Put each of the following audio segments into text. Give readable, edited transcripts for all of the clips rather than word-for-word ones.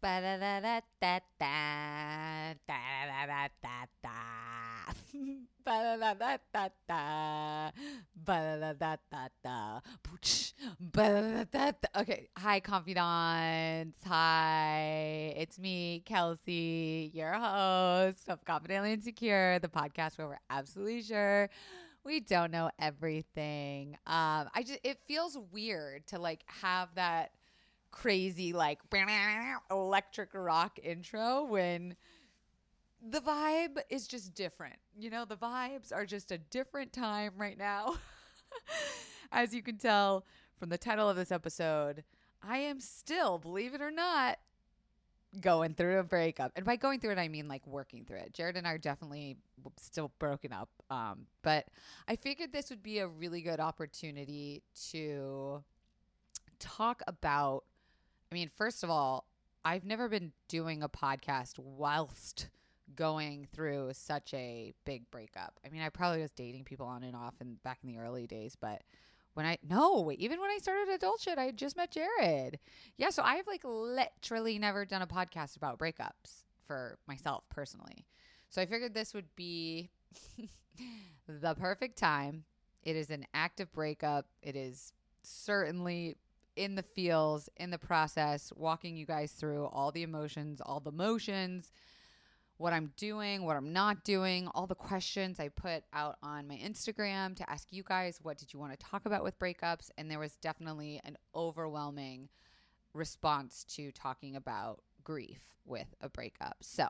Okay, hi confidants, hi, it's me, Kelsey, your host of Confidently Insecure, the podcast where we're absolutely sure we don't know everything. It feels weird to like have that crazy like electric rock intro when the vibe is just different. You know, the vibes are just a different time right now. As you can tell from the title of this episode, I am still, believe it or not, going through a breakup. And by going through it, I mean like working through it. Jared and I are definitely still broken up. But I figured this would be a really good opportunity to talk about, I mean, first of all, I've never been doing a podcast whilst going through such a big breakup. I mean, I probably was dating people on and off and back in the early days, but even when I started Adult Shit, I had just met Jared. Yeah, so I've like literally never done a podcast about breakups for myself personally. So I figured this would be the perfect time. It is an active breakup. It is certainly in the feels, in the process, walking you guys through all the emotions, what I'm doing, what I'm not doing, all the questions I put out on my Instagram to ask you guys, what did you want to talk about with breakups? And there was definitely an overwhelming response to talking about grief with a breakup. So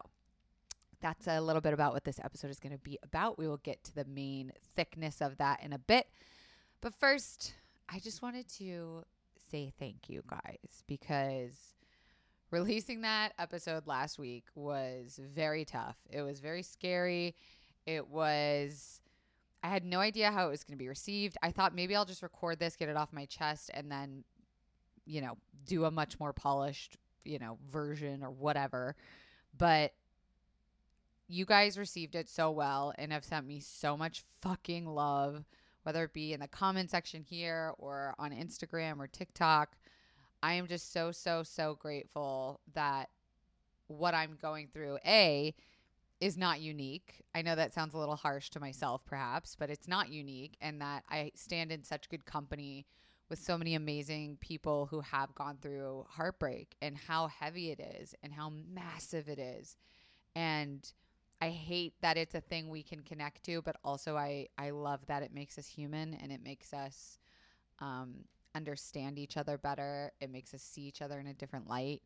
that's a little bit about what this episode is going to be about. We will get to the main thickness of that in a bit. But first, I just wanted to say thank you guys, because releasing that episode last week was very tough. It was very scary. I had no idea how it was going to be received. I thought maybe I'll just record this, get it off my chest, and then, you know, do a much more polished, you know, version or whatever. But you guys received it so well and have sent me so much fucking love, whether it be in the comment section here or on Instagram or TikTok. I am just so, so, so grateful that what I'm going through, A, is not unique. I know that sounds a little harsh to myself perhaps, but it's not unique, and that I stand in such good company with so many amazing people who have gone through heartbreak, and how heavy it is and how massive it is. And I hate that it's a thing we can connect to, but also I love that it makes us human, and it makes us understand each other better. It makes us see each other in a different light.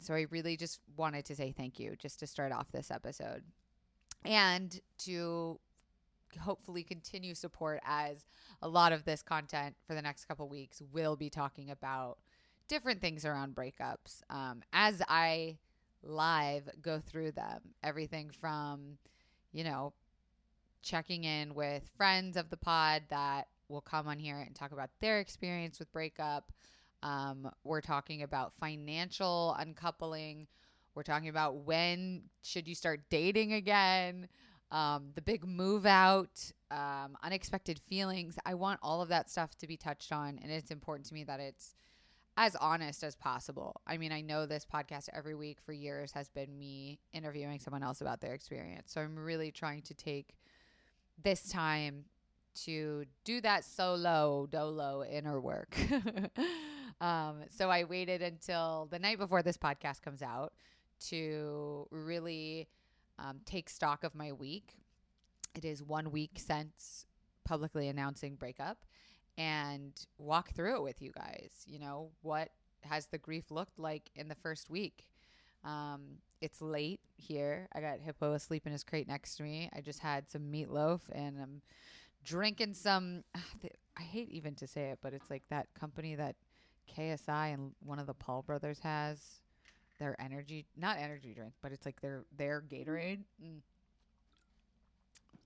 So I really just wanted to say thank you, just to start off this episode, and to hopefully continue support, as a lot of this content for the next couple weeks will be talking about different things around breakups, as I live go through them. Everything from, you know, checking in with friends of the pod that will come on here and talk about their experience with breakup. We're talking about financial uncoupling. We're talking about when should you start dating again, the big move out, unexpected feelings. I want all of that stuff to be touched on, and it's important to me that it's as honest as possible. I mean, I know this podcast every week for years has been me interviewing someone else about their experience. So I'm really trying to take this time to do that solo dolo inner work. So I waited until the night before this podcast comes out to really take stock of my week. It is 1 week since publicly announcing breakup, and walk through it with you guys. You know, what has the grief looked like in the first week? It's late here. I got Hippo asleep in his crate next to me. I just had some meatloaf, and I'm drinking some, I hate even to say it, but it's like that company that KSI and one of the Paul brothers has, their energy, not energy drink, but it's like their Gatorade.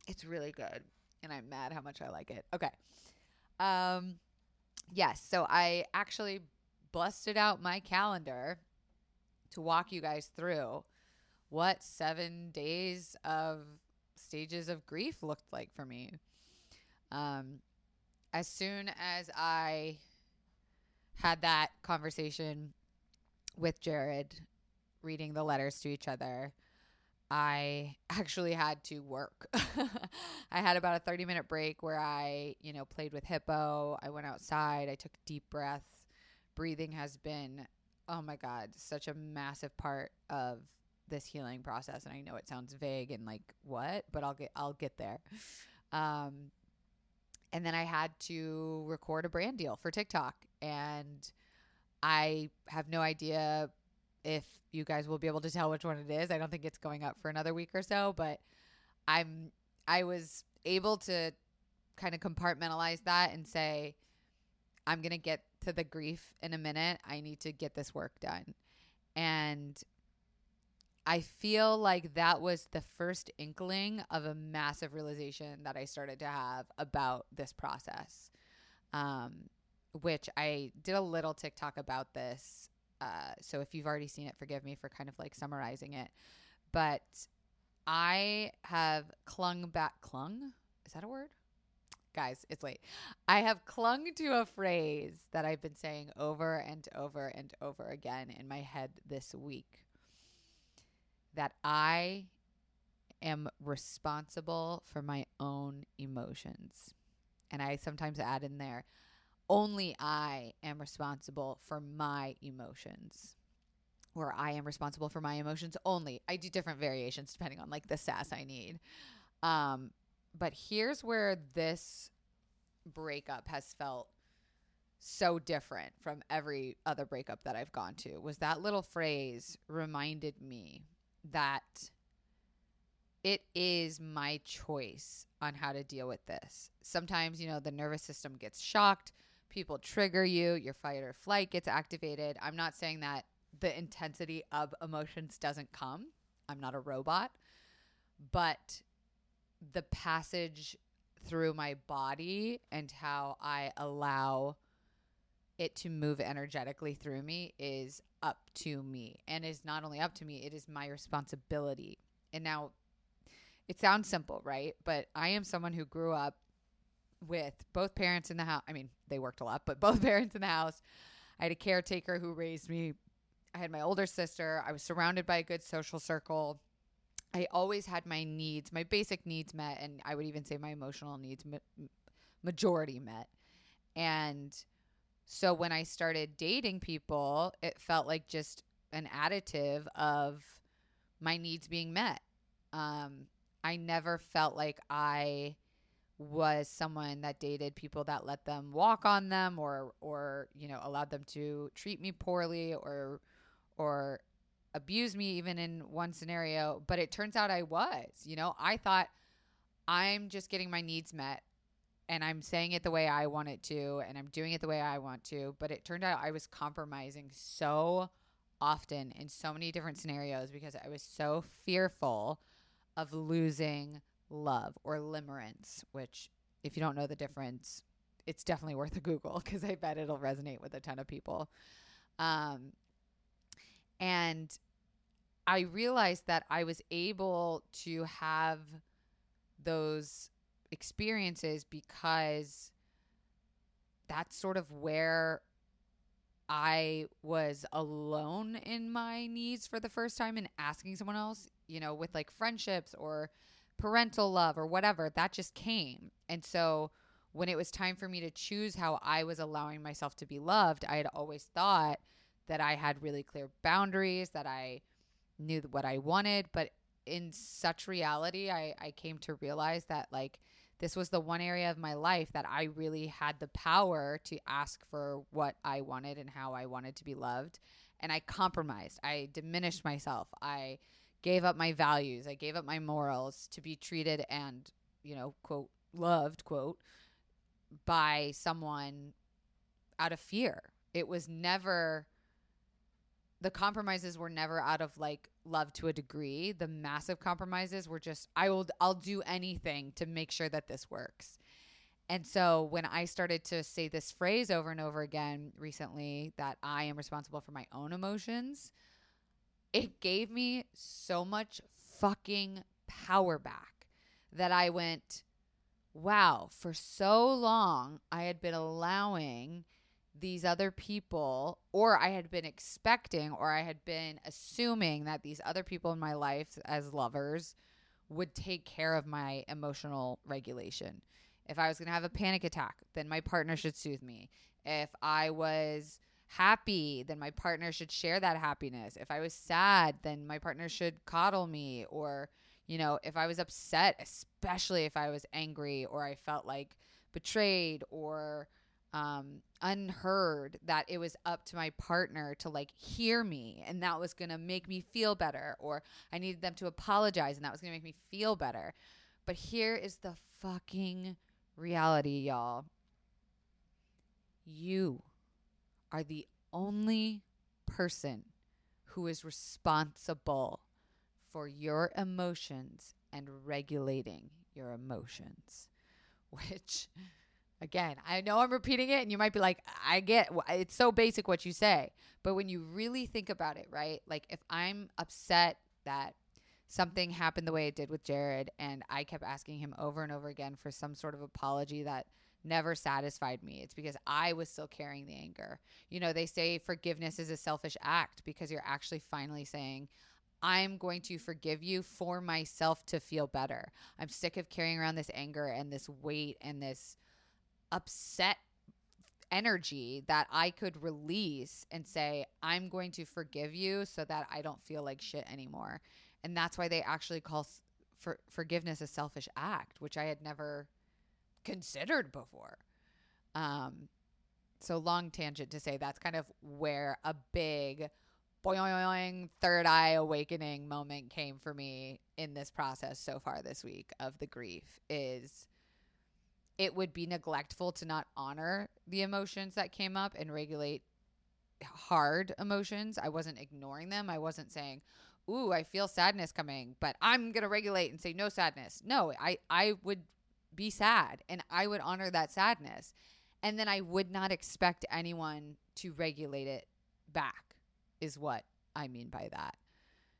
It's really good, and I'm mad how much I like it. Okay. Yes, so I actually busted out my calendar to walk you guys through what 7 days of stages of grief looked like for me. As soon as I had that conversation with Jared reading the letters to each other, I actually had to work. I had about a 30-minute break where I, played with Hippo. I went outside. I took deep breaths. Breathing has been, oh my God, such a massive part of this healing process. And I know it sounds vague and like what, but I'll get there. And then I had to record a brand deal for TikTok, and I have no idea if you guys will be able to tell which one it is. I don't think it's going up for another week or so, but I was able to kind of compartmentalize that and say, I'm going to get to the grief in a minute. I need to get this work done. And I feel like that was the first inkling of a massive realization that I started to have about this process, which I did a little TikTok about this. So if you've already seen it, forgive me for kind of like summarizing it. But I have clung? Is that a word? Guys, it's late. I have clung to a phrase that I've been saying over and over and over again in my head this week, that I am responsible for my own emotions. And I sometimes add in there, only I am responsible for my emotions, or I am responsible for my emotions only. I do different variations depending on like the sass I need. But here's where this breakup has felt so different from every other breakup that I've gone to, was that little phrase reminded me that it is my choice on how to deal with this. Sometimes, the nervous system gets shocked. People trigger you. Your fight or flight gets activated. I'm not saying that the intensity of emotions doesn't come. I'm not a robot. But the passage through my body and how I allow it to move energetically through me is up to me, and is not only up to me, it is my responsibility. And now it sounds simple, right? But I am someone who grew up with both parents in the house. I mean, they worked a lot, but both parents in the house. I had a caretaker who raised me. I had my older sister. I was surrounded by a good social circle. I always had my needs, my basic needs met, and I would even say my emotional needs majority met. And so when I started dating people, it felt like just an additive of my needs being met. I never felt like I was someone that dated people that let them walk on them or allowed them to treat me poorly or abuse me even in one scenario. But it turns out I was. I thought I'm just getting my needs met, and I'm saying it the way I want it to, and I'm doing it the way I want to. But it turned out I was compromising so often in so many different scenarios because I was so fearful of losing love or limerence, which, if you don't know the difference, it's definitely worth a Google because I bet it'll resonate with a ton of people. And I realized that I was able to have those experiences because that's sort of where I was alone in my needs for the first time and asking someone else, with like friendships or parental love or whatever, that just came. And so when it was time for me to choose how I was allowing myself to be loved, I had always thought that I had really clear boundaries, that I knew what I wanted. But in such reality, I came to realize that like this was the one area of my life that I really had the power to ask for what I wanted and how I wanted to be loved. And I compromised. I diminished myself. I gave up my values. I gave up my morals to be treated and, quote, loved, quote, by someone out of fear. It was never, the compromises were never out of like love to a degree. The massive compromises were just, I'll do anything to make sure that this works. And so when I started to say this phrase over and over again recently, that I am responsible for my own emotions, it gave me so much fucking power back that I went, wow, for so long I had been allowing these other people, or I had been expecting, or I had been assuming that these other people in my life as lovers would take care of my emotional regulation. If I was going to have a panic attack, then my partner should soothe me. If I was happy, then my partner should share that happiness. If I was sad, then my partner should coddle me. Or, you know, if I was upset, especially if I was angry or I felt like betrayed or unheard, that it was up to my partner to like hear me, and that was gonna make me feel better. Or I needed them to apologize, and that was gonna make me feel better. But here is the fucking reality, y'all. You are the only person who is responsible for your emotions and regulating your emotions, which again, I know I'm repeating it and you might be like, I get it's so basic what you say. But when you really think about it, right? Like if I'm upset that something happened the way it did with Jared and I kept asking him over and over again for some sort of apology that never satisfied me, it's because I was still carrying the anger. You know, they say forgiveness is a selfish act because you're actually finally saying, I'm going to forgive you for myself to feel better. I'm sick of carrying around this anger and this weight and this upset energy that I could release and say, I'm going to forgive you so that I don't feel like shit anymore. And that's why they actually call forgiveness a selfish act, which I had never considered before. So long tangent to say that's kind of where a big boing, third eye awakening moment came for me in this process so far this week of the grief is, it would be neglectful to not honor the emotions that came up and regulate hard emotions. I wasn't ignoring them. I wasn't saying, ooh, I feel sadness coming, but I'm going to regulate and say no sadness. No, I would be sad and I would honor that sadness. And then I would not expect anyone to regulate it back is what I mean by that.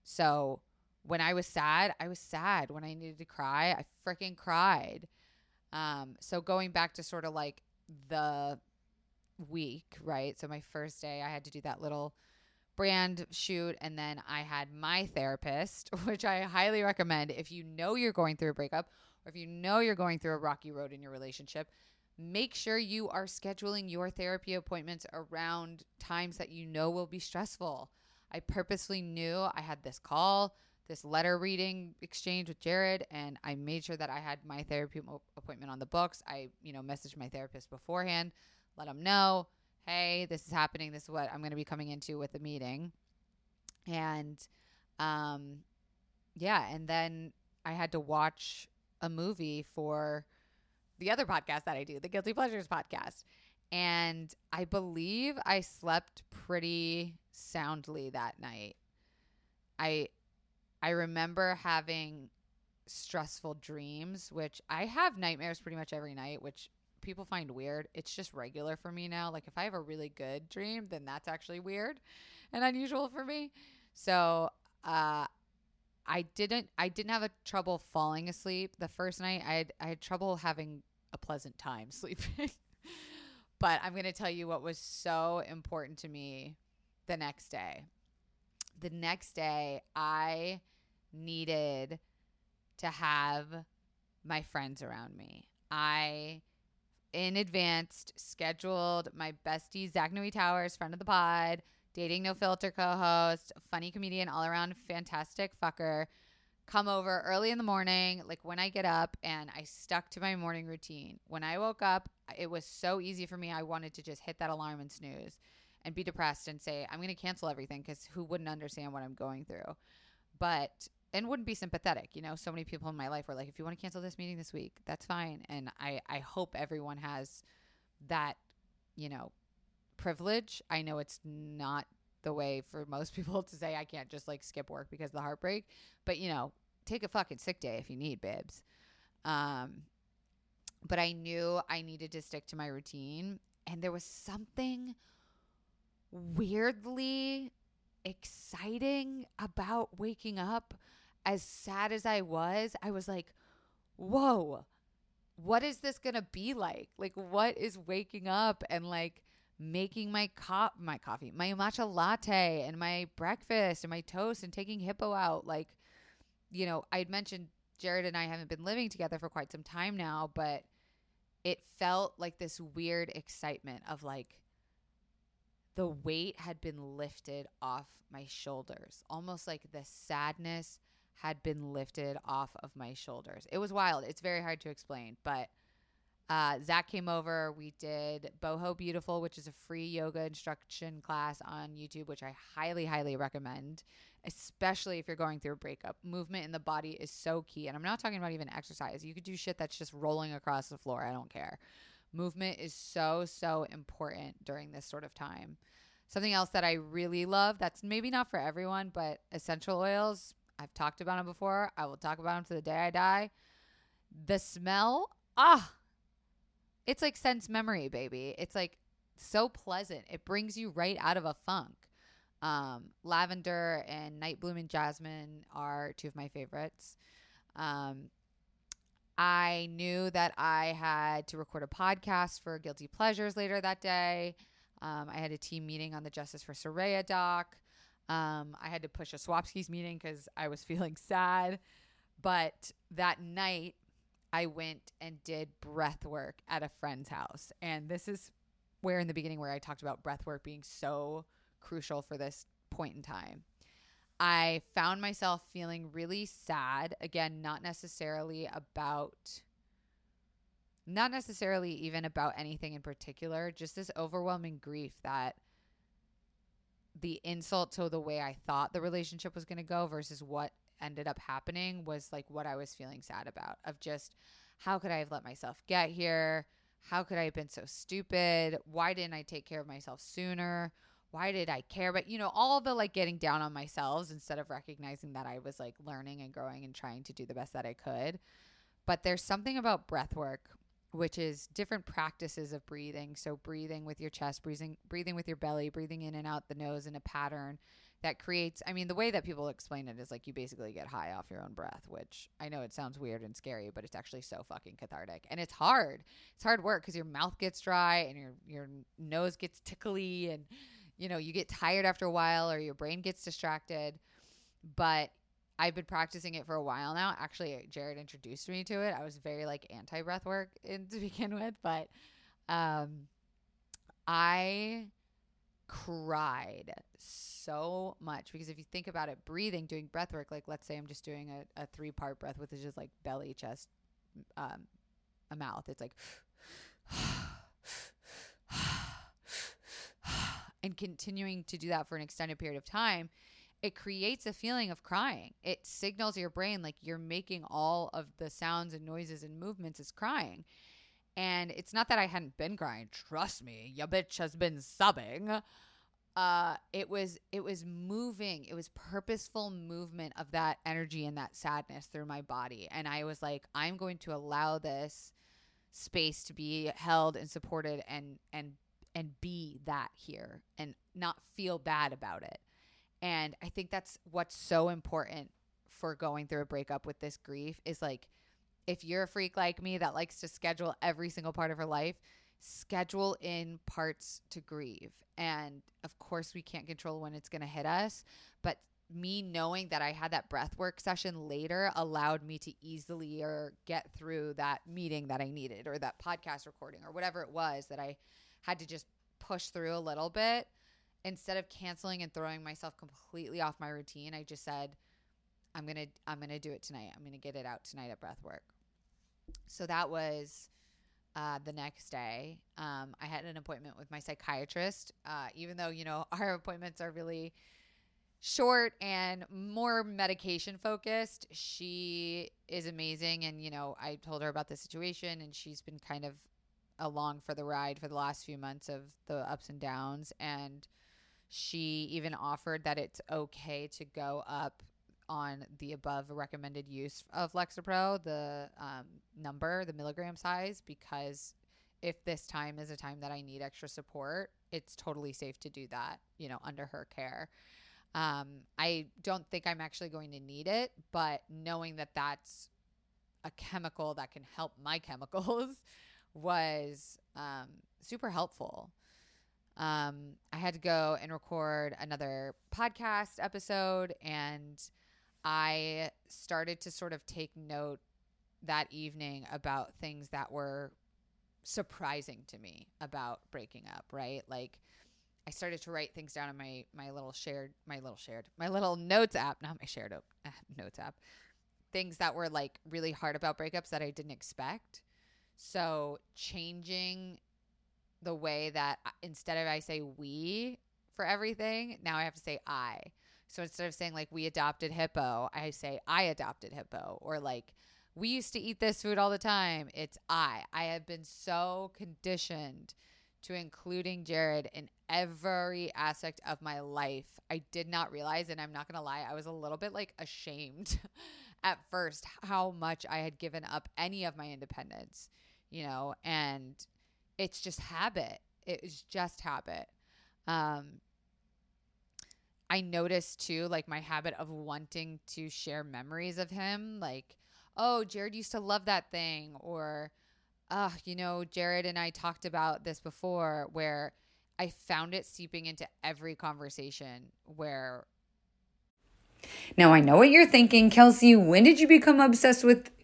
So when I was sad, I was sad. When I needed to cry, I freaking cried. So going back to sort of like the week, right? So my first day I had to do that little brand shoot, and then I had my therapist, which I highly recommend if you know you're going through a breakup or if you know you're going through a rocky road in your relationship, make sure you are scheduling your therapy appointments around times that you know will be stressful. I purposely knew I had this call, this letter reading exchange with Jared, and I made sure that I had my therapy appointment on the books. I, messaged my therapist beforehand, let him know, hey, this is happening. This is what I'm going to be coming into with the meeting. And, and then I had to watch a movie for the other podcast that I do, the Guilty Pleasures podcast. And I believe I slept pretty soundly that night. I remember having stressful dreams, which I have nightmares pretty much every night, which people find weird. It's just regular for me now. Like if I have a really good dream, then that's actually weird and unusual for me. So I didn't have trouble falling asleep the first night. I had trouble having a pleasant time sleeping. But I'm going to tell you what was so important to me the next day. The next day I needed to have my friends around me. I, in advance, scheduled my bestie, Zach Nooy Towers, friend of the pod, Dating No Filter co-host, funny comedian, all-around fantastic fucker, come over early in the morning, like when I get up, and I stuck to my morning routine. When I woke up, it was so easy for me. I wanted to just hit that alarm and snooze and be depressed and say, I'm going to cancel everything, because who wouldn't understand what I'm going through? And wouldn't be sympathetic. So many people in my life were like, if you want to cancel this meeting this week, that's fine. And I hope everyone has that, privilege. I know it's not the way for most people to say I can't just like skip work because of the heartbreak. But, take a fucking sick day if you need, babes. But I knew I needed to stick to my routine. And there was something weirdly exciting about waking up. As sad as I was like, whoa, what is this going to be like? Like, what is waking up and like making my matcha latte and my breakfast and my toast and taking Hippo out. Like, you know, I'd mentioned Jared and I haven't been living together for quite some time now, but it felt like this weird excitement of like the weight had been lifted off my shoulders, almost like the sadness had been lifted off of my shoulders. It was wild. It's very hard to explain, but Zach came over. We did Boho Beautiful, which is a free yoga instruction class on YouTube, which I highly, highly recommend, especially if you're going through a breakup. Movement in the body is so key. And I'm not talking about even exercise. You could do shit that's just rolling across the floor. I don't care. Movement is so, so important during this sort of time. Something else that I really love that's maybe not for everyone, but essential oils. I've talked about them before. I will talk about them to the day I die. The smell, it's like sense memory, baby. It's like so pleasant. It brings you right out of a funk. Lavender and night bloom and jasmine are two of my favorites. I knew that I had to record a podcast for Guilty Pleasures later that day. I had a team meeting on the Justice for Soraya doc. I had to push a Swapskis meeting because I was feeling sad. But that night, I went and did breath work at a friend's house. And this is where in the beginning where I talked about breath work being so crucial for this point in time. I found myself feeling really sad. Again, not necessarily even about anything in particular, just this overwhelming grief that the insult to the way I thought the relationship was going to go versus what ended up happening was like what I was feeling sad about, of just how could I have let myself get here? How could I have been so stupid? Why didn't I take care of myself sooner? Why did I care? But, you know, all the like getting down on myself instead of recognizing that I was like learning and growing and trying to do the best that I could. But there's something about breath work, which is different practices of breathing. So breathing with your chest, breathing with your belly, breathing in and out the nose in a pattern that creates, I mean, the way that people explain it is like you basically get high off your own breath, which I know it sounds weird and scary, but it's actually so fucking cathartic. And it's hard. It's hard work because your mouth gets dry and your nose gets tickly and, you know, you get tired after a while or your brain gets distracted. But I've been practicing it for a while now. Actually, Jared introduced me to it. I was very like anti-breath work to begin with, but I cried so much because if you think about it, breathing, doing breath work, like let's say I'm just doing a 3-part breath, which is just like belly, chest, a mouth. It's like and continuing to do that for an extended period of time, it creates a feeling of crying. It signals your brain like you're making all of the sounds and noises and movements as crying. And it's not that I hadn't been crying. Trust me, your bitch has been sobbing. It was moving. It was purposeful movement of that energy and that sadness through my body. And I was like, I'm going to allow this space to be held and supported and be that here and not feel bad about it. And I think that's what's so important for going through a breakup with this grief is like, if you're a freak like me that likes to schedule every single part of her life, schedule in parts to grieve. And of course we can't control when it's going to hit us, but me knowing that I had that breath work session later allowed me to easier get through that meeting that I needed or that podcast recording or whatever it was that I had to just push through a little bit. Instead of canceling and throwing myself completely off my routine, I just said, I'm gonna do it tonight. I'm gonna get it out tonight at breath work. So that was the next day. I had an appointment with my psychiatrist, even though, you know, our appointments are really short and more medication focused. She is amazing, and you know, I told her about the situation, and she's been kind of along for the ride for the last few months of the ups and downs, and she even offered that it's okay to go up on the above recommended use of Lexapro, the number, the milligram size, because if this time is a time that I need extra support, it's totally safe to do that, you know, under her care. I don't think I'm actually going to need it, but knowing that that's a chemical that can help my chemicals was super helpful. I had to go and record another podcast episode, and I started to sort of take note that evening about things that were surprising to me about breaking up, right? Like, I started to write things down in my little notes app, not my shared notes app, things that were like really hard about breakups that I didn't expect. So changing the way that instead of I say we for everything, now I have to say I. So instead of saying like we adopted Hippo, I say I adopted Hippo, or like we used to eat this food all the time. It's I. I have been so conditioned to including Jared in every aspect of my life. I did not realize, and I'm not going to lie, I was a little bit like ashamed at first how much I had given up any of my independence, you know, and it's just habit. It was just habit. I noticed too, like my habit of wanting to share memories of him, like, oh, Jared used to love that thing, or, you know, Jared and I talked about this before, where I found it seeping into every conversation where. Now, I know what you're thinking, Kelsey, when did you become obsessed with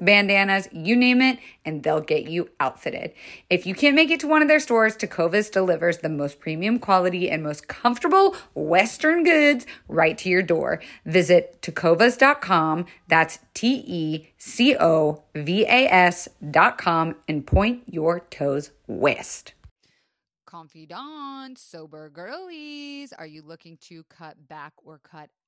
bandanas, you name it, and they'll get you outfitted. If you can't make it to one of their stores, Tecovas delivers the most premium quality and most comfortable Western goods right to your door. Visit tecovas.com, that's Tecovas.com, and point your toes west. Confidant, sober girlies, are you looking to cut back or cut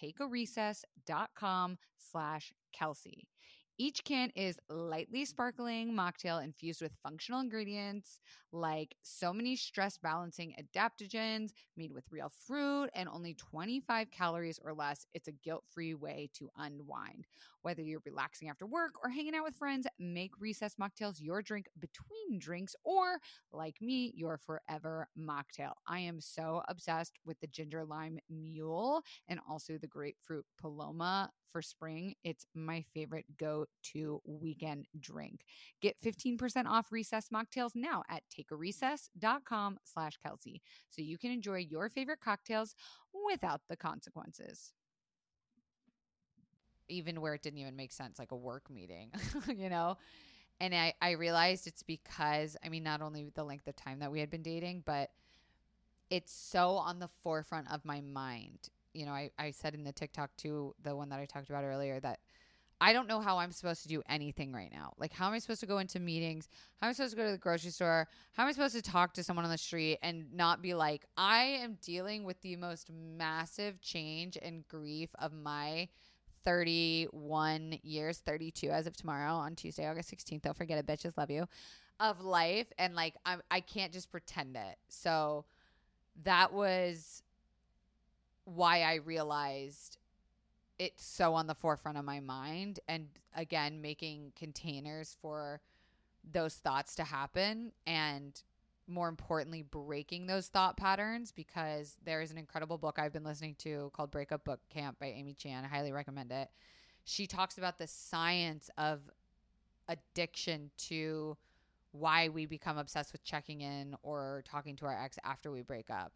takearecess.com/Kelsey. Each can is lightly sparkling mocktail infused with functional ingredients like so many stress-balancing adaptogens, made with real fruit, and only 25 calories or less. It's a guilt-free way to unwind. Whether you're relaxing after work or hanging out with friends, make Recess Mocktails your drink between drinks, or, like me, your forever mocktail. I am so obsessed with the ginger lime mule and also the grapefruit paloma for spring. It's my favorite go-to weekend drink. Get 15% off Recess Mocktails now at takearecess.com/Kelsey, so you can enjoy your favorite cocktails without the consequences. Even where it didn't even make sense, like a work meeting, you know? And I realized it's because, I mean, not only the length of time that we had been dating, but it's so on the forefront of my mind. You know, I said in the TikTok too, the one that I talked about earlier, that I don't know how I'm supposed to do anything right now. Like, how am I supposed to go into meetings? How am I supposed to go to the grocery store? How am I supposed to talk to someone on the street and not be like, I am dealing with the most massive change and grief of my 31 years, 32 as of tomorrow on Tuesday, August 16th. Don't forget it, bitches, love you, of life. And like, I can't just pretend it. So that was why I realized it's so on the forefront of my mind. And again, making containers for those thoughts to happen. And more importantly, breaking those thought patterns, because there is an incredible book I've been listening to called Breakup Book Camp by Amy Chan. I highly recommend it. She talks about the science of addiction to why we become obsessed with checking in or talking to our ex after we break up,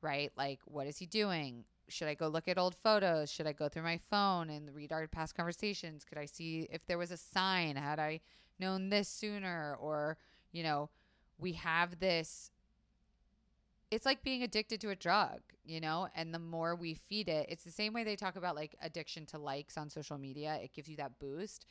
right? Like, what is he doing? Should I go look at old photos? Should I go through my phone and read our past conversations? Could I see if there was a sign? Had I known this sooner? Or, you know, we have this, it's like being addicted to a drug, you know, and the more we feed it, it's the same way they talk about like addiction to likes on social media. It gives you that boost.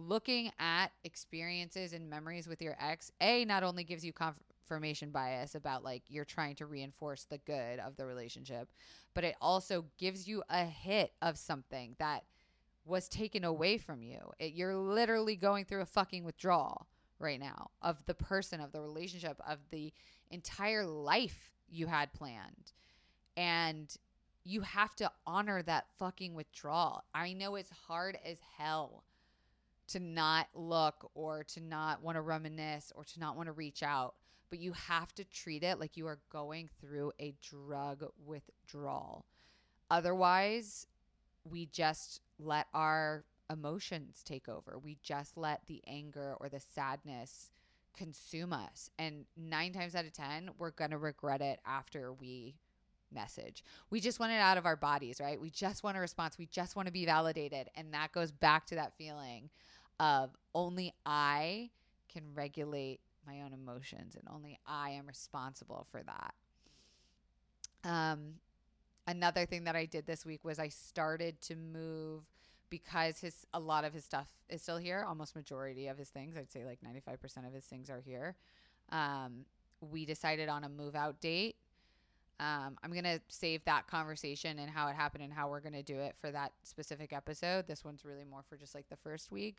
Looking at experiences and memories with your ex, A, not only gives you confirmation bias about like you're trying to reinforce the good of the relationship, but it also gives you a hit of something that was taken away from you. You're literally going through a fucking withdrawal right now of the person, of the relationship, of the entire life you had planned. And you have to honor that fucking withdrawal. I know it's hard as hell to not look or to not want to reminisce or to not want to reach out. But you have to treat it like you are going through a drug withdrawal. Otherwise, we just let our emotions take over. We just let the anger or the sadness consume us. And 9 times out of 10, we're going to regret it after we message. We just want it out of our bodies, right? We just want a response. We just want to be validated. And that goes back to that feeling of only I can regulate my own emotions and only I am responsible for that. Another thing that I did this week was I started to move, because a lot of his stuff is still here, almost majority of his things. I'd say like 95% of his things are here. We decided on a move out date. I'm going to save that conversation and how it happened and how we're going to do it for that specific episode. This one's really more for just like the first week.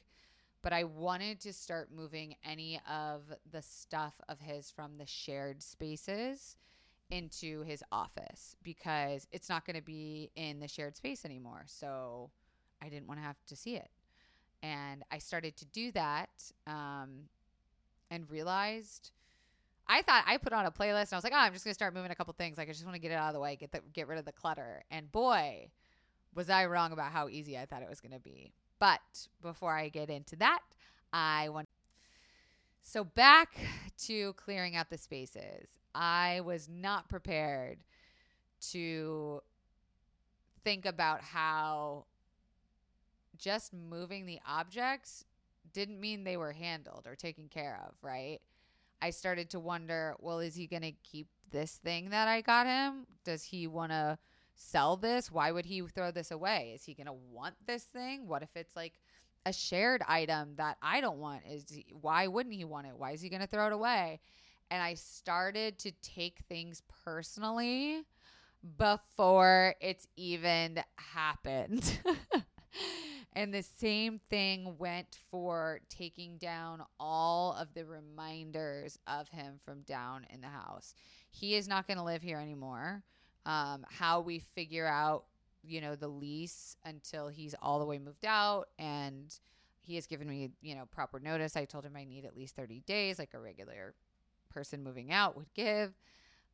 But I wanted to start moving any of the stuff of his from the shared spaces into his office, because it's not going to be in the shared space anymore. So I didn't want to have to see it. And I started to do that and realized I thought I put on a playlist and I was like, oh, I'm just going to start moving a couple things. Like, I just want to get it out of the way, get rid of the clutter. And boy, was I wrong about how easy I thought it was going to be. But before I get into that, so back to clearing out the spaces. I was not prepared to think about how just moving the objects didn't mean they were handled or taken care of, right? I started to wonder, well, is he going to keep this thing that I got him? Does he want to sell this? Why would he throw this away? Is he going to want this thing? What if it's like a shared item that I don't want? Why wouldn't he want it? Why is he going to throw it away? And I started to take things personally before it's even happened. And the same thing went for taking down all of the reminders of him from down in the house. He is not going to live here anymore. How we figure out, you know, the lease until he's all the way moved out, and he has given me, you know, proper notice. I told him I need at least 30 days, like a regular person moving out would give.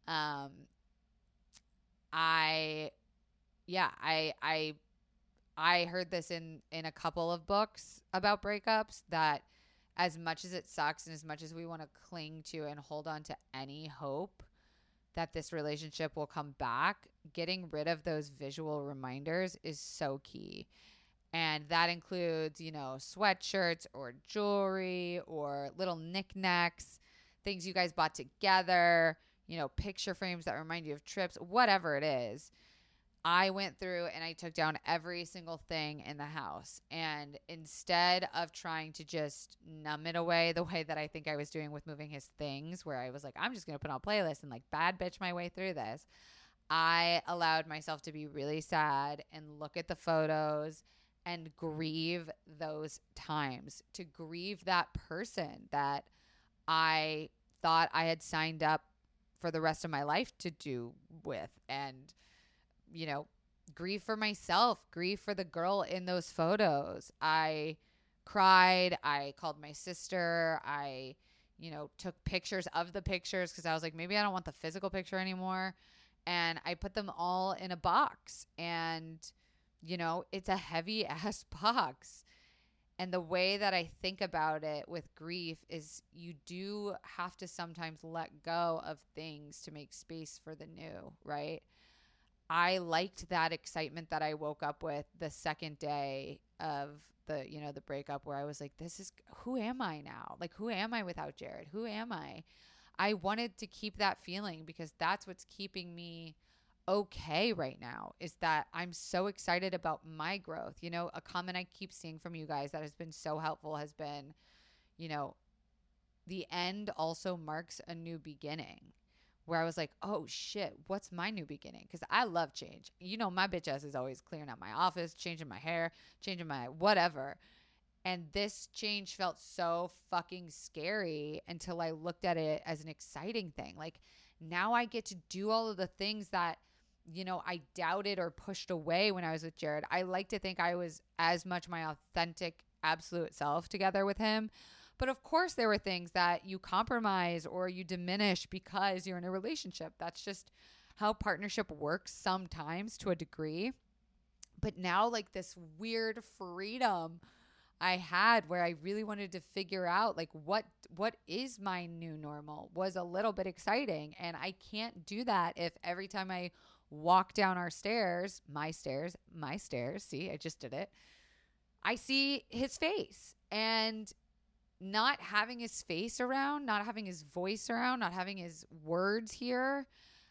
I heard this in a couple of books about breakups, that as much as it sucks and as much as we want to cling to and hold on to any hope that this relationship will come back, getting rid of those visual reminders is so key. And that includes, you know, sweatshirts or jewelry or little knickknacks, things you guys bought together, you know, picture frames that remind you of trips, whatever it is. I went through and I took down every single thing in the house. And instead of trying to just numb it away the way that I think I was doing with moving his things, where I was like, I'm just going to put on a playlist and like bad bitch my way through this, I allowed myself to be really sad and look at the photos and grieve those times, to grieve that person that I thought I had signed up for the rest of my life to do with, and you know, grieve for myself, grieve for the girl in those photos. I cried. I called my sister. I, you know, took pictures of the pictures because I was like, maybe I don't want the physical picture anymore. And I put them all in a box. And, you know, it's a heavy ass box. And the way that I think about it with grief is you do have to sometimes let go of things to make space for the new, right? I liked that excitement that I woke up with the second day of the, you know, the breakup where I was like, this is, who am I now? Like, who am I without Jared? Who am I? I wanted to keep that feeling because that's what's keeping me okay right now is that I'm so excited about my growth. You know, a comment I keep seeing from you guys that has been so helpful has been, you know, the end also marks a new beginning, where I was like, oh shit, what's my new beginning? Because I love change. You know, my bitch ass is always clearing out my office, changing my hair, changing my whatever. And this change felt so fucking scary until I looked at it as an exciting thing. Like, now I get to do all of the things that, you know, I doubted or pushed away when I was with Jared. I like to think I was as much my authentic, absolute self together with him. But of course there were things that you compromise or you diminish because you're in a relationship. That's just how partnership works sometimes to a degree. But now, like, this weird freedom I had where I really wanted to figure out, like, what is my new normal was a little bit exciting. And I can't do that if every time I walk down our stairs, my stairs, see, I just did it, I see his face. And not having his face around, not having his voice around, not having his words here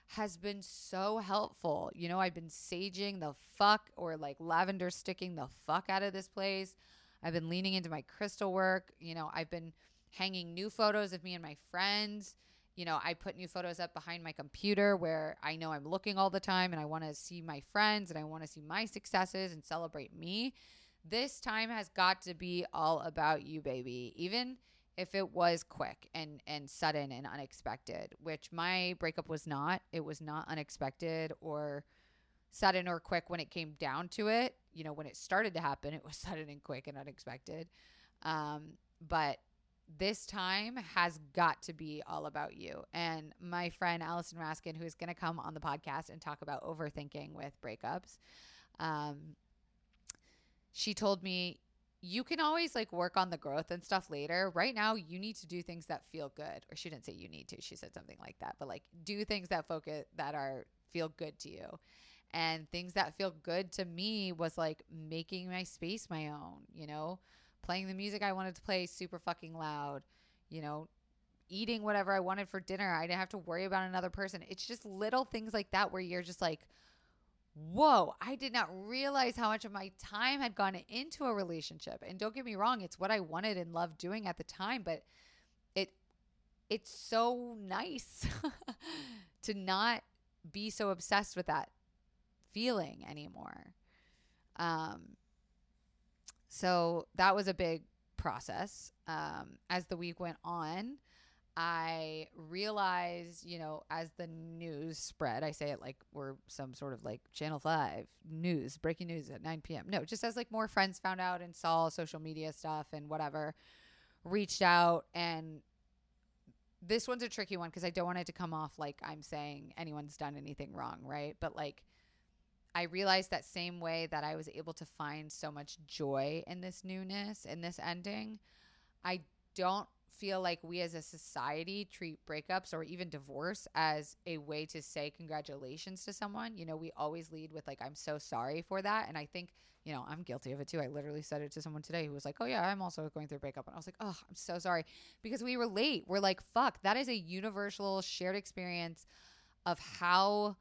has been so helpful. You know, I've been saging the fuck, or like lavender sticking the fuck out of this place. I've been leaning into my crystal work. You know, I've been hanging new photos of me and my friends. You know, I put new photos up behind my computer where I know I'm looking all the time, and I want to see my friends and I want to see my successes and celebrate me. This time has got to be all about you, baby, even if it was quick and sudden and unexpected, which my breakup was not. It was not unexpected or sudden or quick when it came down to it. You know, when it started to happen, it was sudden and quick and unexpected. But this time has got to be all about you. And my friend Allison Raskin, who is going to come on the podcast and talk about overthinking with breakups, she told me, you can always like work on the growth and stuff later. Right now, you need to do things that feel good. Or she didn't say you need to. She said something like that. But like, do things that focus, that are feel good to you. And things that feel good to me was like making my space my own, you know, playing the music I wanted to play super fucking loud, you know, eating whatever I wanted for dinner. I didn't have to worry about another person. It's just little things like that where you're just like, whoa, I did not realize how much of my time had gone into a relationship. And don't get me wrong, it's what I wanted and loved doing at the time, but it's so nice to not be so obsessed with that feeling anymore. So that was a big process. As the week went on, I realized, you know, as the news spread, I say it like we're some sort of like Channel 5 news, breaking news at 9 p.m. No, just as like more friends found out and saw social media stuff and whatever, reached out. And this one's a tricky one because I don't want it to come off like I'm saying anyone's done anything wrong, right? But like, I realized that same way that I was able to find so much joy in this newness, in this ending, I don't feel like we as a society treat breakups or even divorce as a way to say congratulations to someone. You know, we always lead with like, I'm so sorry for that. And I think, you know, I'm guilty of it too. I literally said it to someone today who was like, oh yeah, I'm also going through a breakup. And I was like, oh, I'm so sorry, because we relate. We're like, fuck, that is a universal shared experience of how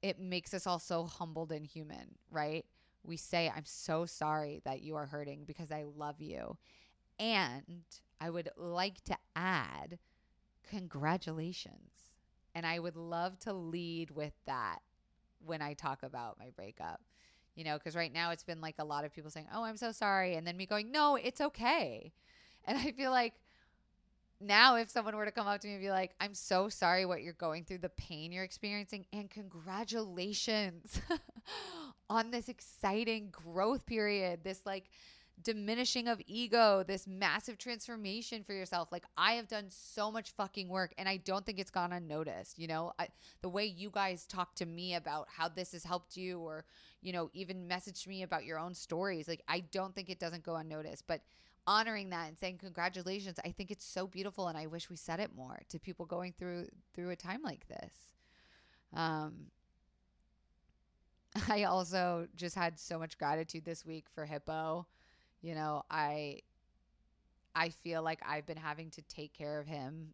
it makes us all so humbled and human, right? We say, I'm so sorry that you are hurting because I love you. And I would like to add, congratulations. And I would love to lead with that when I talk about my breakup, you know, because right now it's been like a lot of people saying, oh, I'm so sorry. And then me going, no, it's okay. And I feel like now if someone were to come up to me and be like, I'm so sorry what you're going through, the pain you're experiencing, and congratulations on this exciting growth period, this like diminishing of ego, this massive transformation for yourself. Like, I have done so much fucking work and I don't think it's gone unnoticed. You know, the way you guys talk to me about how this has helped you, or, you know, even messaged me about your own stories. Like, I don't think it doesn't go unnoticed, but honoring that and saying congratulations, I think it's so beautiful. And I wish we said it more to people going through a time like this. I also just had so much gratitude this week for Hippo. You know, I feel like I've been having to take care of him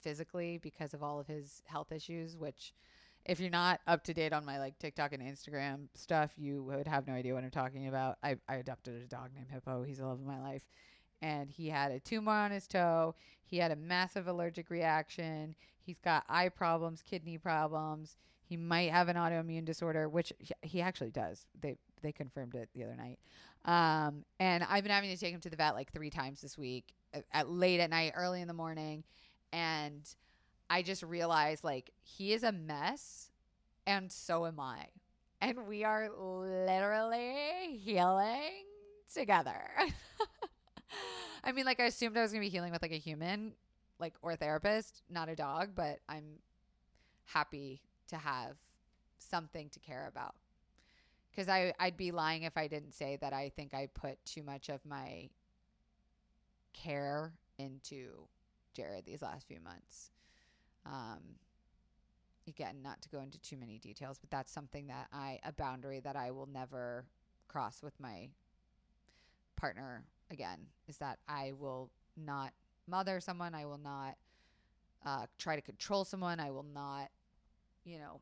physically because of all of his health issues, which if you're not up to date on my like TikTok and Instagram stuff, you would have no idea what I'm talking about. I adopted a dog named Hippo. He's the love of my life. And he had a tumor on his toe. He had a massive allergic reaction. He's got eye problems, kidney problems. He might have an autoimmune disorder, which he actually does. They confirmed it the other night. And I've been having to take him to the vet like 3 times this week, at late at night, early in the morning. And I just realized, like, he is a mess and so am I. And we are literally healing together. I mean, like, I assumed I was going to be healing with like a human, like, or a therapist, not a dog, but I'm happy to have something to care about. Because I'd be lying if I didn't say that I think I put too much of my care into Jared these last few months. Again, not to go into too many details, but that's something that a boundary that I will never cross with my partner again, is that I will not mother someone. I will not try to control someone. I will not, you know,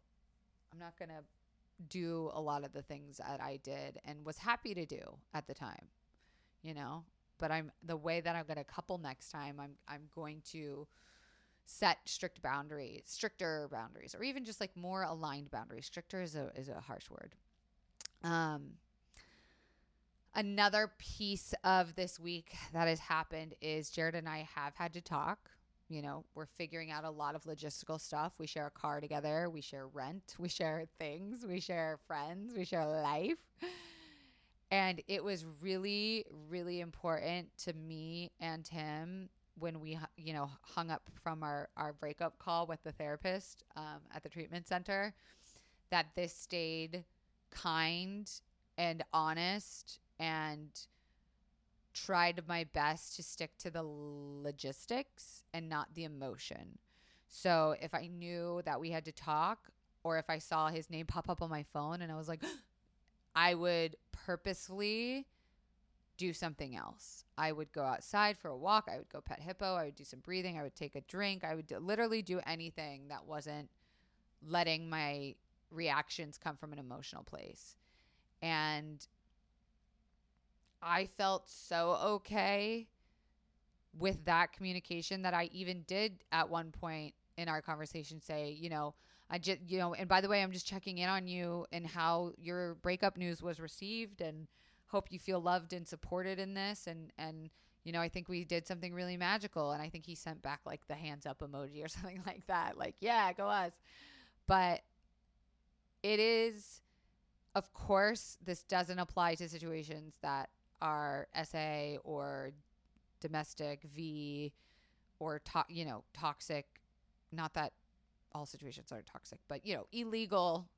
I'm not going to do a lot of the things that I did and was happy to do at the time, you know, but the way that I'm going to couple next time, I'm going to set stricter boundaries, or even just like more aligned boundaries. Stricter is a harsh word. Another piece of this week that has happened is Jared and I have had to talk. You know, we're figuring out a lot of logistical stuff. We share a car together. We share rent. We share things. We share friends. We share life. And it was really, really important to me and him when we, you know, hung up from our breakup call with the therapist at the treatment center, that this stayed kind and honest, and tried my best to stick to the logistics and not the emotion. So if I knew that we had to talk, or if I saw his name pop up on my phone and I was like, I would purposefully do something else. I would go outside for a walk. I would go pet Hippo. I would do some breathing. I would take a drink. I would literally do anything that wasn't letting my reactions come from an emotional place. And I felt so okay with that communication that I even did at one point in our conversation say, you know, I just, you know, and by the way, I'm just checking in on you and how your breakup news was received, and hope you feel loved and supported in this. And, you know, I think we did something really magical. And I think he sent back like the hands up emoji or something like that. Like, yeah, go us. But it is, of course, this doesn't apply to situations that are SA or domestic V or you know, toxic. Not that all situations are toxic, but, you know, illegal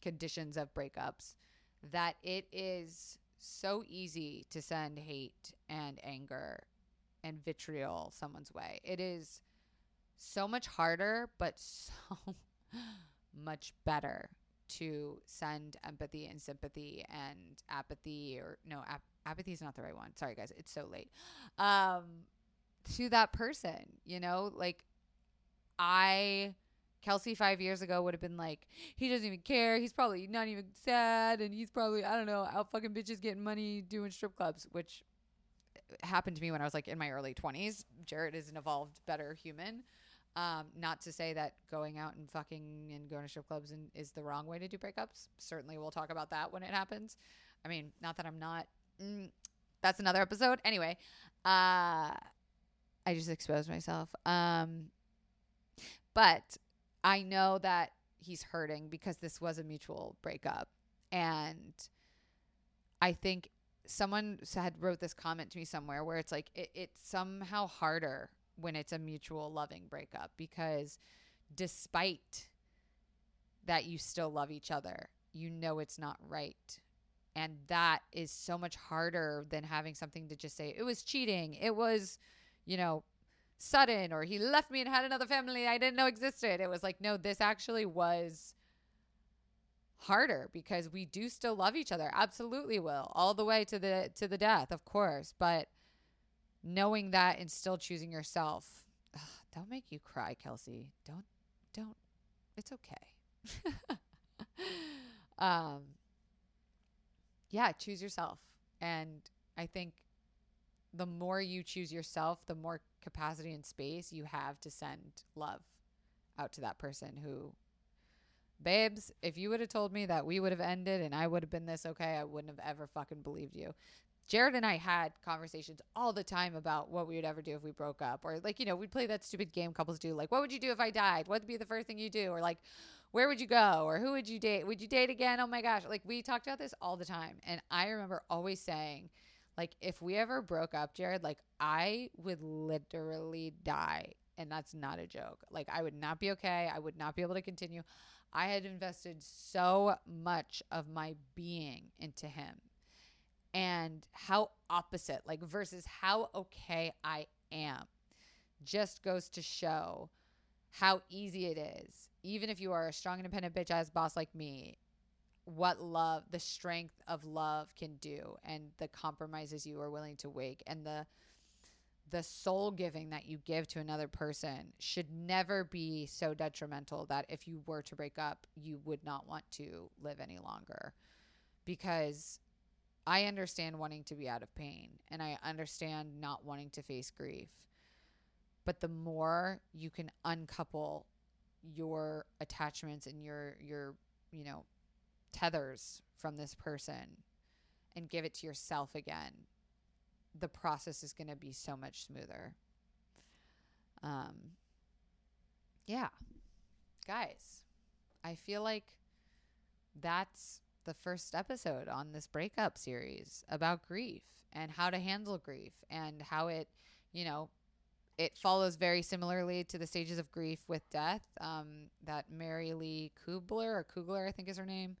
conditions of breakups, that it is so easy to send hate and anger and vitriol someone's way. It is so much harder, but so much better to send empathy and sympathy and apathy, or no, apathy is not the right one. Sorry guys, it's so late. To that person, you know, like Kelsey 5 years ago would have been like, he doesn't even care. He's probably not even sad. And he's probably, I don't know, out fucking bitches getting money doing strip clubs, which happened to me when I was like in my early 20s. Jared is an evolved, better human. Not to say that going out and fucking and going to strip clubs is the wrong way to do breakups. Certainly we'll talk about that when it happens. I mean, not that I'm not. That's another episode. Anyway, I just exposed myself. But I know that he's hurting because this was a mutual breakup. And I think someone had wrote this comment to me somewhere where it's like it's somehow harder when it's a mutual loving breakup, because despite that you still love each other, you know it's not right. And that is so much harder than having something to just say, it was cheating, it was, you know, sudden, or he left me and had another family I didn't know existed. It was like, no, this actually was harder because we do still love each other. Absolutely will, all the way to the death, of course. But knowing that and still choosing yourself, ugh, don't make you cry, Kelsey. Don't. It's okay. Yeah, choose yourself. And I think the more you choose yourself, the more capacity and space you have to send love out to that person who, babes, if you would have told me that we would have ended and I would have been this okay, I wouldn't have ever fucking believed you. Jared and I had conversations all the time about what we would ever do if we broke up, or like, you know, we'd play that stupid game couples do, like, what would you do if I died? What would be the first thing you do? Or like, where would you go? Or who would you date? Would you date again? Oh my gosh. Like, we talked about this all the time. And I remember always saying, like, if we ever broke up, Jared, like, I would literally die. And that's not a joke. Like, I would not be okay. I would not be able to continue. I had invested so much of my being into him. And how opposite, like, versus how okay I am, just goes to show how easy it is, even if you are a strong, independent bitch ass boss like me, what love, the strength of love can do, and the compromises you are willing to wake, and the soul giving that you give to another person should never be so detrimental that if you were to break up, you would not want to live any longer. Because I understand wanting to be out of pain, and I understand not wanting to face grief. But the more you can uncouple your attachments and your, you know, tethers from this person and give it to yourself again, the process is going to be so much smoother. Yeah. Guys, I feel like that's the first episode on this breakup series about grief and how to handle grief and how it, you know, it follows very similarly to the stages of grief with death that Mary Lee Kugler, I think is her name,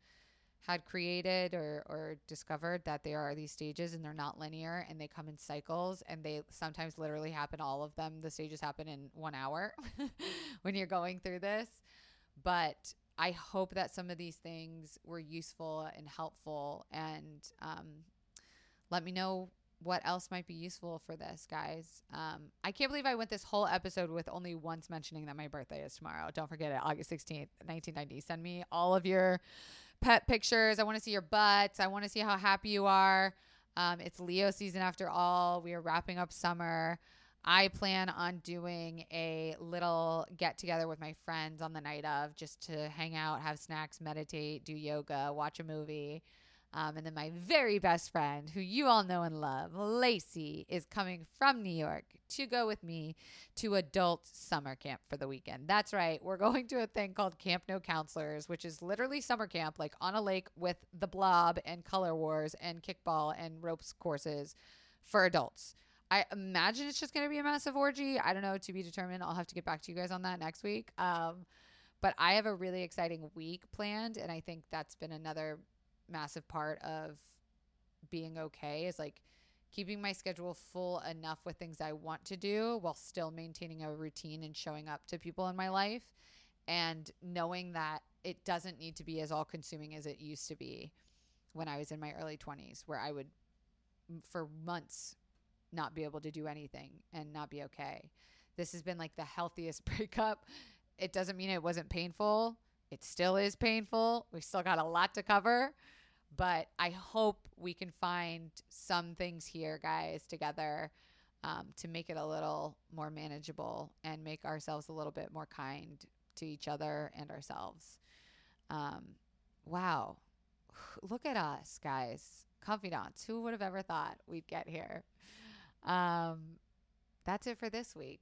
had created or discovered, that there are these stages and they're not linear and they come in cycles, and they sometimes literally happen, all of them, the stages happen in 1 hour when you're going through this. But I hope that some of these things were useful and helpful, and let me know what else might be useful for this, guys. I can't believe I went this whole episode with only once mentioning that my birthday is tomorrow. Don't forget it, August 16th, 1990. Send me all of your pet pictures. I want to see your butts. I want to see how happy you are. It's Leo season after all. We are wrapping up summer. I plan on doing a little get together with my friends on the night of, just to hang out, have snacks, meditate, do yoga, watch a movie. And then my very best friend, who you all know and love, Lacey, is coming from New York to go with me to adult summer camp for the weekend. That's right. We're going to a thing called Camp No Counselors, which is literally summer camp, like on a lake with The Blob and Color Wars and kickball and ropes courses for adults. I imagine it's just going to be a massive orgy. I don't know, to be determined. I'll have to get back to you guys on that next week. But I have a really exciting week planned, and I think that's been another massive part of being okay, is like keeping my schedule full enough with things I want to do while still maintaining a routine and showing up to people in my life, and knowing that it doesn't need to be as all-consuming as it used to be when I was in my early 20s, where I would, for months, not be able to do anything and not be okay. This has been like the healthiest breakup. It doesn't mean it wasn't painful. It still is painful. We still got a lot to cover, but I hope we can find some things here, guys, together to make it a little more manageable and make ourselves a little bit more kind to each other and ourselves. Wow. Look at us, guys. Confidants. Who would have ever thought we'd get here? That's it for this week.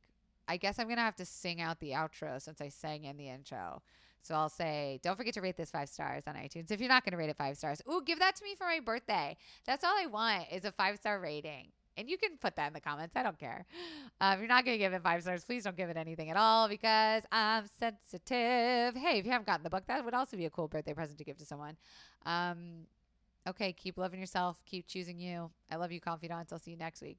I guess I'm going to have to sing out the outro since I sang in the intro. So I'll say, don't forget to rate this 5 stars on iTunes. If you're not going to rate it 5 stars, ooh, give that to me for my birthday. That's all I want is a 5-star rating. And you can put that in the comments. I don't care. If you're not going to give it 5 stars, please don't give it anything at all because I'm sensitive. Hey, if you haven't gotten the book, that would also be a cool birthday present to give to someone. Okay, keep loving yourself. Keep choosing you. I love you, confidants. I'll see you next week.